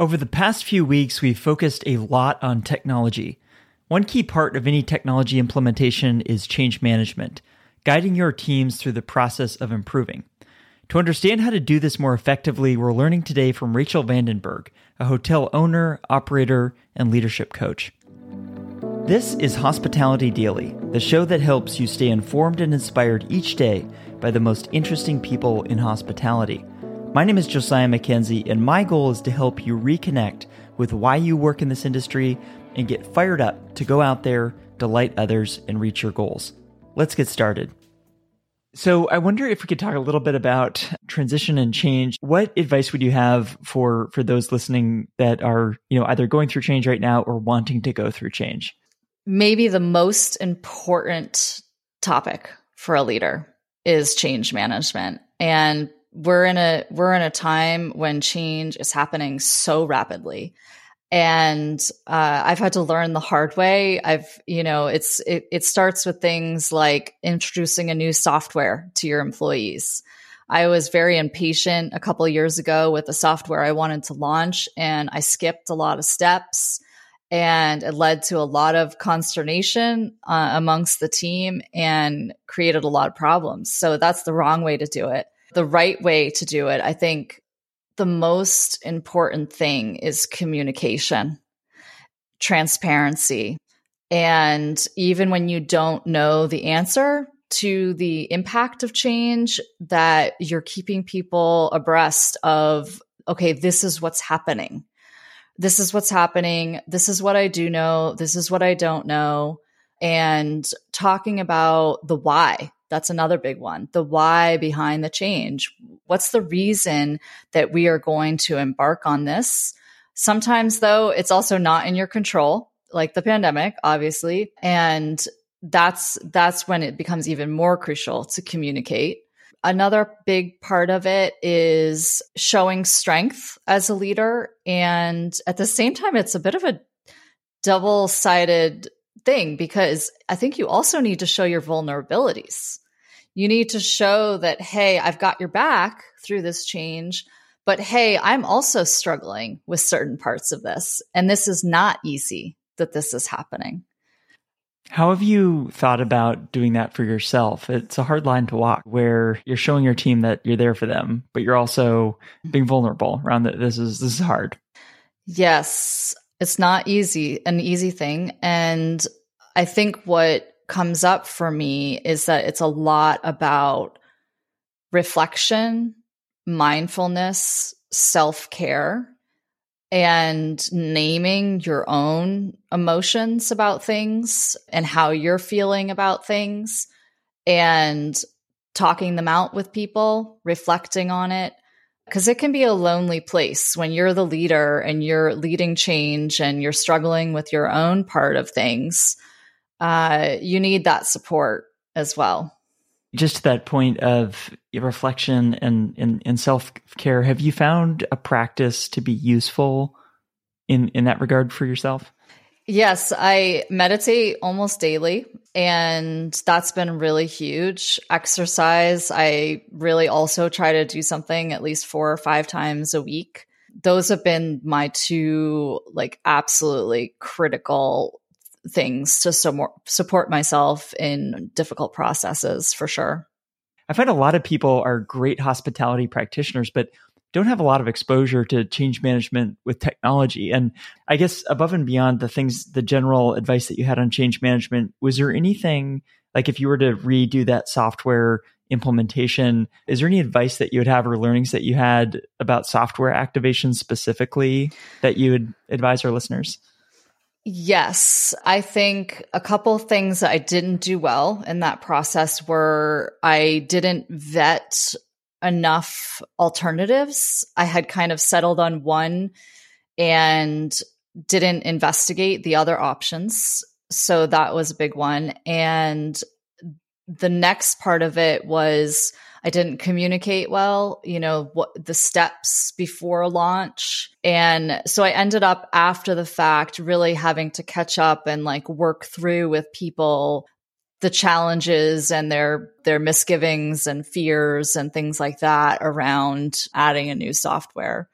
Over the past few weeks, we've focused a lot on technology. One key part of any technology implementation is change management, guiding your teams through the process of improving. To understand how to do this more effectively, we're learning today from Rachel Vandenberg, a hotel owner, operator, and leadership coach. This is Hospitality Daily, the show that helps you stay informed and inspired each day by the most interesting people in hospitality. My name is Josiah McKenzie, and my goal is to help you reconnect with why you work in this industry and get fired up to go out there, delight others, and reach your goals. Let's get started. So I wonder if we could talk a little bit about transition and change. What advice would you have for those listening that are, either going through change right now or wanting to go through change? Maybe the most important topic for a leader is change management. And we're in a time when change is happening so rapidly. And I've had to learn the hard way. It starts with things like introducing a new software to your employees. I was very impatient a couple of years ago with the software I wanted to launch, and I skipped a lot of steps. And it led to a lot of consternation amongst the team and created a lot of problems. So that's the wrong way to do it. The right way to do it, I think the most important thing is communication, transparency. And even when you don't know the answer to the impact of change, that you're keeping people abreast of, okay, this is what's happening. This is what's happening. This is what I do know. This is what I don't know. And talking about the why. That's another big one. The why behind the change. What's the reason that we are going to embark on this? Sometimes, though, it's also not in your control, like the pandemic, obviously. And that's when it becomes even more crucial to communicate. Another big part of it is showing strength as a leader. And at the same time, it's a bit of a double-sided thing because I think you also need to show your vulnerabilities. You need to show that, hey, I've got your back through this change, but hey, I'm also struggling with certain parts of this. And this is not easy that this is happening. How have you thought about doing that for yourself? It's a hard line to walk where you're showing your team that you're there for them, but you're also being vulnerable around that this is hard. Yes, it's not easy, an easy thing. And I think what comes up for me is that it's a lot about reflection, mindfulness, self-care, and naming your own emotions about things and how you're feeling about things and talking them out with people, reflecting on it. Because it can be a lonely place when you're the leader and you're leading change and you're struggling with your own part of things. You need that support as well. Just to that point of reflection and self-care, have you found a practice to be useful in that regard for yourself? Yes, I meditate almost daily, and that's been really huge. Exercise, I really also try to do something at least 4 or 5 times a week. Those have been my two absolutely critical things to support myself in difficult processes, for sure. I find a lot of people are great hospitality practitioners, but don't have a lot of exposure to change management with technology. And I guess above and beyond the general advice that you had on change management, was there anything, if you were to redo that software implementation, is there any advice that you would have or learnings that you had about software activation specifically that you would advise our listeners? Yes. I think a couple of things that I didn't do well in that process were I didn't vet enough alternatives. I had kind of settled on one and didn't investigate the other options. So that was a big one. And the next part of it was I didn't communicate well, what the steps before launch. And so I ended up after the fact really having to catch up and work through with people the challenges and their misgivings and fears and things like that around adding a new software.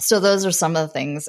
So those are some of the things.